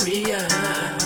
warrior.